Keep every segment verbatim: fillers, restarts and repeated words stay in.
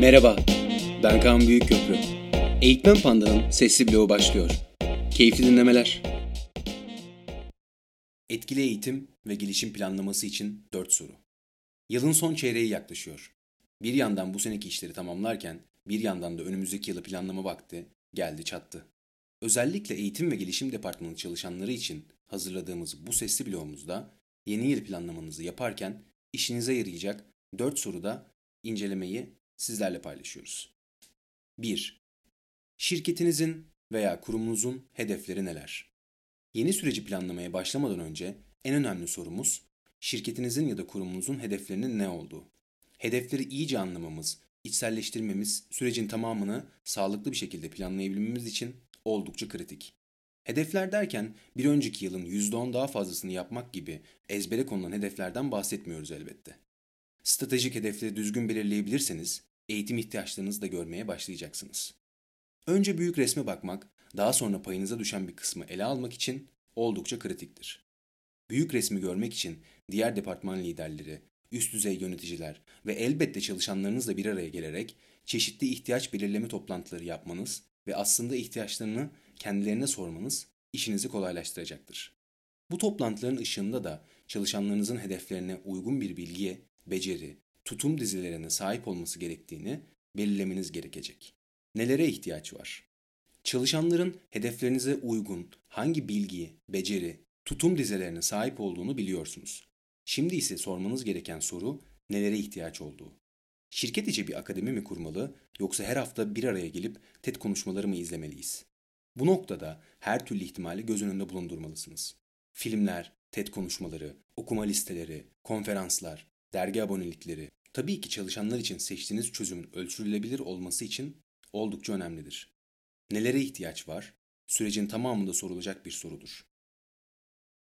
Merhaba, ben Kaan Büyükköprü. Eğitmen Pandan'ın sesli bloğu başlıyor. Keyifli dinlemeler. Etkili eğitim ve gelişim planlaması için dört soru. Yılın son çeyreği yaklaşıyor. Bir yandan bu seneki işleri tamamlarken, bir yandan da önümüzdeki yılı planlama vakti geldi çattı. Özellikle eğitim ve gelişim departmanı çalışanları için hazırladığımız bu sesli bloğumuzda yeni yıl planlamanızı yaparken işinize yarayacak dört soruda incelemeyi sizlerle paylaşıyoruz. bir. Şirketinizin veya kurumunuzun hedefleri neler? Yeni süreci planlamaya başlamadan önce en önemli sorumuz şirketinizin ya da kurumunuzun hedeflerinin ne olduğu. Hedefleri iyice anlamamız, içselleştirmemiz sürecin tamamını sağlıklı bir şekilde planlayabilmemiz için oldukça kritik. Hedefler derken bir önceki yılın yüzde on daha fazlasını yapmak gibi ezbere konulan hedeflerden bahsetmiyoruz elbette. Stratejik hedefleri düzgün belirleyebilirseniz eğitim ihtiyaçlarınızı da görmeye başlayacaksınız. Önce büyük resme bakmak, daha sonra payınıza düşen bir kısmı ele almak için oldukça kritiktir. Büyük resmi görmek için diğer departman liderleri, üst düzey yöneticiler ve elbette çalışanlarınızla bir araya gelerek çeşitli ihtiyaç belirleme toplantıları yapmanız ve aslında ihtiyaçlarını kendilerine sormanız işinizi kolaylaştıracaktır. Bu toplantıların ışığında da çalışanlarınızın hedeflerine uygun bir bilgiye, beceri, tutum dizilerine sahip olması gerektiğini belirlemeniz gerekecek. Nelere ihtiyaç var? Çalışanların hedeflerinize uygun hangi bilgi, beceri, tutum dizilerine sahip olduğunu biliyorsunuz. Şimdi ise sormanız gereken soru nelere ihtiyaç olduğu. Şirket içi bir akademi mi kurmalı yoksa her hafta bir araya gelip TED konuşmaları mı izlemeliyiz? Bu noktada her türlü ihtimali göz önünde bulundurmalısınız. Filmler, TED konuşmaları, okuma listeleri, konferanslar, dergi abonelikleri, tabii ki çalışanlar için seçtiğiniz çözümün ölçülebilir olması için oldukça önemlidir. Nelere ihtiyaç var? Sürecin tamamında sorulacak bir sorudur.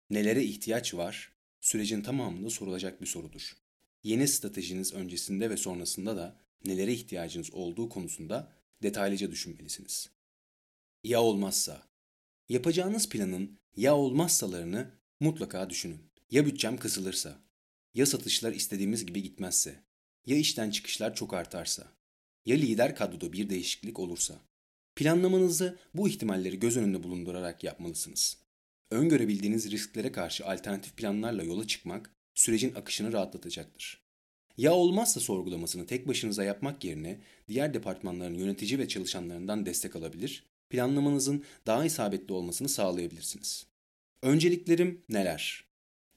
Nelere ihtiyaç var? Sürecin tamamında sorulacak bir sorudur. Yeni stratejiniz öncesinde ve sonrasında da nelere ihtiyacınız olduğu konusunda detaylıca düşünmelisiniz. Ya olmazsa? Yapacağınız planın ya olmazsalarını mutlaka düşünün. Ya bütçem kısılırsa? Ya satışlar istediğimiz gibi gitmezse? Ya işten çıkışlar çok artarsa? Ya lider kadroda bir değişiklik olursa? Planlamanızı bu ihtimalleri göz önünde bulundurarak yapmalısınız. Öngörebildiğiniz risklere karşı alternatif planlarla yola çıkmak sürecin akışını rahatlatacaktır. Ya olmazsa sorgulamasını tek başınıza yapmak yerine diğer departmanların yönetici ve çalışanlarından destek alabilir, planlamanızın daha isabetli olmasını sağlayabilirsiniz. Önceliklerim neler?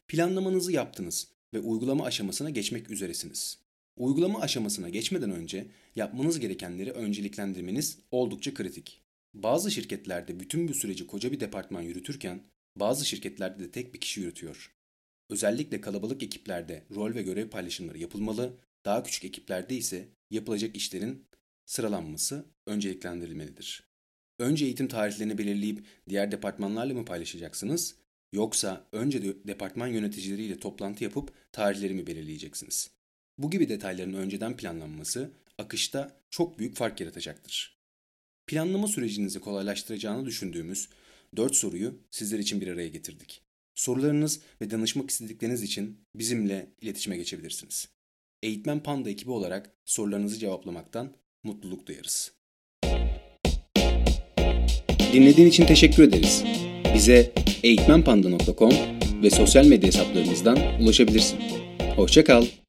Planlamanızı yaptınız ve uygulama aşamasına geçmek üzeresiniz. Uygulama aşamasına geçmeden önce yapmanız gerekenleri önceliklendirmeniz oldukça kritik. Bazı şirketlerde bütün bu süreci koca bir departman yürütürken, bazı şirketlerde de tek bir kişi yürütüyor. Özellikle kalabalık ekiplerde rol ve görev paylaşımları yapılmalı, daha küçük ekiplerde ise yapılacak işlerin sıralanması önceliklendirilmelidir. Önce eğitim tarihlerini belirleyip diğer departmanlarla mı paylaşacaksınız, yoksa önce de departman yöneticileriyle toplantı yapıp tarihleri mi belirleyeceksiniz? Bu gibi detayların önceden planlanması akışta çok büyük fark yaratacaktır. Planlama sürecinizi kolaylaştıracağını düşündüğümüz dört soruyu sizler için bir araya getirdik. Sorularınız ve danışmak istedikleriniz için bizimle iletişime geçebilirsiniz. Eğitmen Panda ekibi olarak sorularınızı cevaplamaktan mutluluk duyarız. Dinlediğin için teşekkür ederiz. Bize eğitmen panda nokta com ve sosyal medya hesaplarımızdan ulaşabilirsin. Hoşça kal.